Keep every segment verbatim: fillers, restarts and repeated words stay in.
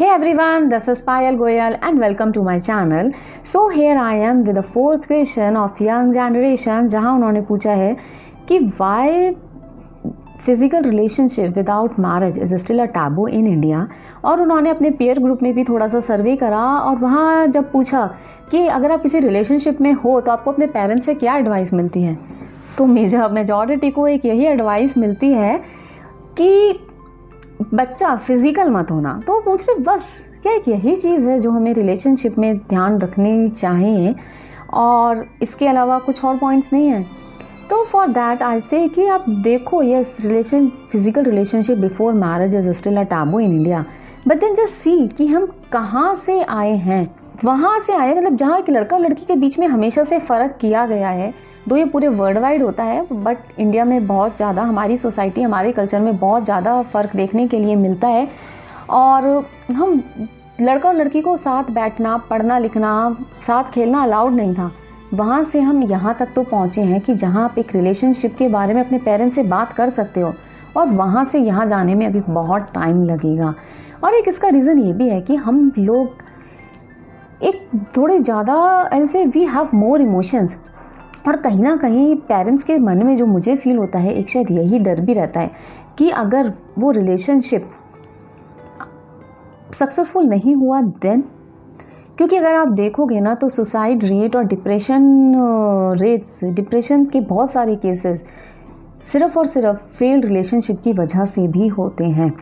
Hey everyone, this is Paiyal Goyal and welcome to my channel. So here I am with the fourth question of young generation, जहाँ उन्होंने पूछा है कि why physical relationship without marriage is still a taboo in India. और उन्होंने अपने peer group में भी थोड़ा सा सर्वे करा और वहाँ जब पूछा कि अगर आप किसी relationship में हो तो आपको अपने parents से क्या advice मिलती है, तो मेजर मेजॉरिटी को एक यही एडवाइस मिलती है कि बच्चा फिज़िकल मत होना. तो मुझसे बस क्या एक यही चीज़ है जो हमें रिलेशनशिप में ध्यान रखनी चाहिए और इसके अलावा कुछ और पॉइंट्स नहीं हैं. तो फॉर दैट आई से कि आप देखो, yes relation physical relationship before marriage is still a taboo in India, but then just see कि हम कहाँ से आए हैं. वहाँ से आए मतलब जहाँ एक लड़का लड़की के बीच में हमेशा से फ़र्क किया गया है, तो ये पूरे वर्ल्ड वाइड होता है, बट इंडिया में बहुत ज़्यादा हमारी सोसाइटी हमारे कल्चर में बहुत ज़्यादा फ़र्क देखने के लिए मिलता है. और हम लड़का और लड़की को साथ बैठना, पढ़ना, लिखना, साथ खेलना अलाउड नहीं था. वहाँ से हम यहाँ तक तो पहुँचे हैं कि जहाँ आप एक रिलेशनशिप के बारे में अपने पेरेंट्स से बात कर सकते हो, और वहाँ से यहाँ जाने में अभी बहुत टाइम लगेगा. और एक इसका रीज़न ये भी है कि हम लोग एक थोड़े ज़्यादा ऐसे वी हैव मोर इमोशंस, और कहीं ना कहीं पेरेंट्स के मन में जो मुझे फील होता है एक शायद यही डर भी रहता है कि अगर वो रिलेशनशिप सक्सेसफुल नहीं हुआ देन, क्योंकि अगर आप देखोगे ना तो सुसाइड रेट और डिप्रेशन रेट्स, डिप्रेशन के बहुत सारे केसेस सिर्फ और सिर्फ फेल्ड रिलेशनशिप की वजह से भी होते हैं.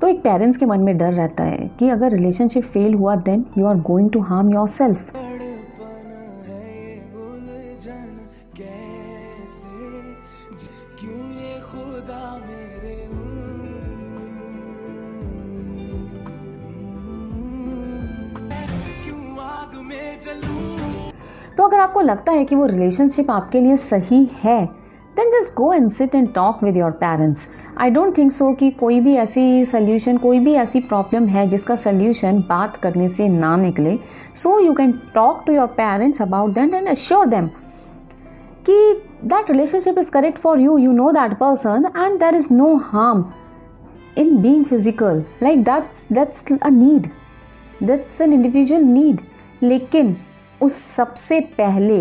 तो एक पेरेंट्स के मन में डर रहता है कि अगर रिलेशनशिप फेल हुआ then you are going to harm yourself. क्यों ये खुदा मेरे क्यों आग में जलूं. तो अगर आपको लगता है कि वो रिलेशनशिप आपके लिए सही है then just go and sit and talk with your parents. I don't think so कि कोई भी ऐसी सल्यूशन, कोई भी ऐसी प्रॉब्लम है जिसका सल्यूशन बात करने से ना निकले. So you can talk to your parents about that and assure them कि that relationship is correct for you, you know that person and there is no harm in being physical. Like that's that's a need, that's an individual need. लेकिन उस सबसे पहले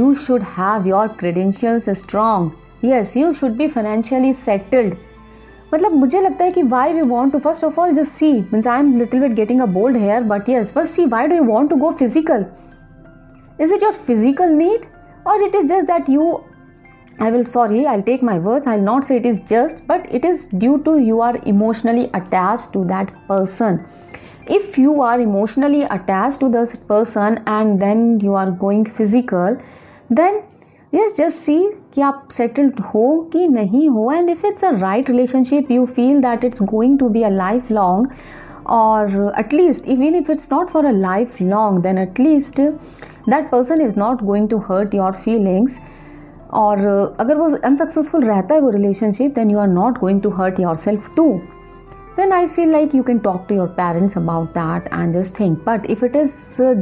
you should have your credentials strong. Yes, you should be financially settled. मतलब मुझे लगता है कि why we want to first of all just see, means I am little bit getting a bold here, but yes, first see why do you want to go physical? Is it your physical need? Or it is just that you, I will sorry, I'll take my words, I'll not say it is just, but it is due to you are emotionally attached to that person. If you are emotionally attached to this person and then you are going physical, then yes, just see कि आप settled हो कि नहीं हो, and if it's a right relationship, you feel that it's going to be a lifelong, or at least even if it's not for a lifelong, then at least that person is not going to hurt your feelings. और अगर वो unsuccessful रहता है वो relationship, then you are not going to hurt yourself too. Then I feel like you can talk to your parents about that and just think. But if it is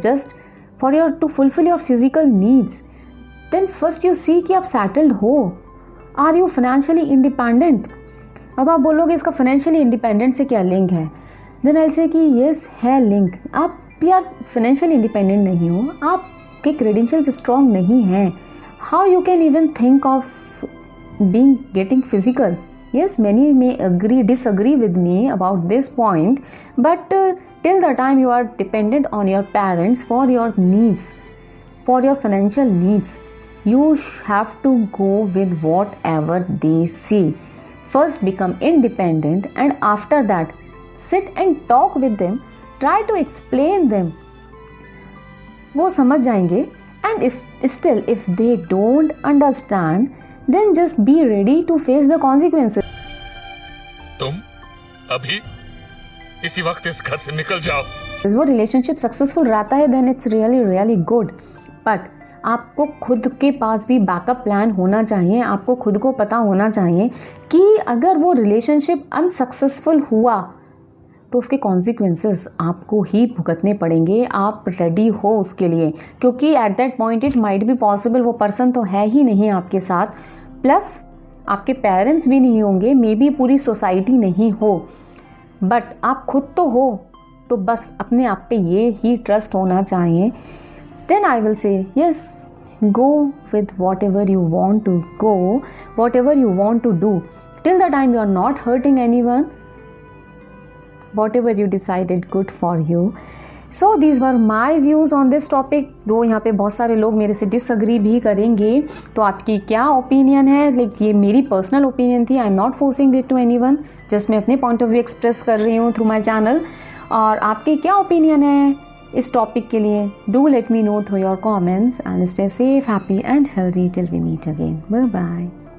just for your to fulfill your physical needs, then first you see कि आप settled हो. Are you financially independent? अब आप बोलोगे इसका financially independent से क्या link है? देन आई से कि येस है लिंक. आप यार फाइनेंशियल इंडिपेंडेंट नहीं हो, आपके क्रेडेंशियल्स स्ट्रॉन्ग नहीं हैं, how you can even think of being getting physical. Yes many may agree disagree with me about this point, but till the time you are dependent on your parents for your needs, for your financial needs, you have to go with whatever they see. First become independent and after that sit and talk with them, try to explain them. वो समझ जाएंगे. And if still if they don't understand, then just be ready to face the consequences. तुम अभी इसी वक्त इस घर से निकल जाओ. इस वो रिलेशनशिप सक्सेसफुल रहता है then it's really really good. But आपको खुद के पास भी बैकअप प्लान होना चाहिए. आपको खुद को पता होना चाहिए कि अगर वो रिलेशनशिप अनसक्सेसफुल हुआ तो उसके कॉन्सिक्वेंसेस आपको ही भुगतने पड़ेंगे. आप रेडी हो उसके लिए, क्योंकि at that point it might be possible वो पर्सन तो है ही नहीं आपके साथ, प्लस आपके पेरेंट्स भी नहीं होंगे, मे बी पूरी सोसाइटी नहीं हो. बट आप खुद तो हो, तो बस अपने आप पे ये ही ट्रस्ट होना चाहिए. Then I will say yes, go with whatever you want to go, whatever you want to do, till the time you are not hurting anyone. Whatever you decided good for you. So these were my views on this topic. Though यहाँ पे बहुत सारे लोग मेरे से disagree भी करेंगे, तो आपकी क्या ओपिनियन है? लाइक like, ये मेरी पर्सनल ओपिनियन थी. I am not forcing it to anyone, just मैं अपने पॉइंट ऑफ व्यू एक्सप्रेस कर रही हूँ थ्रू माई चैनल. और आपकी क्या ओपिनियन है इस टॉपिक के लिए? Do let me know through your comments and stay safe, happy and healthy till we meet again. Bye bye.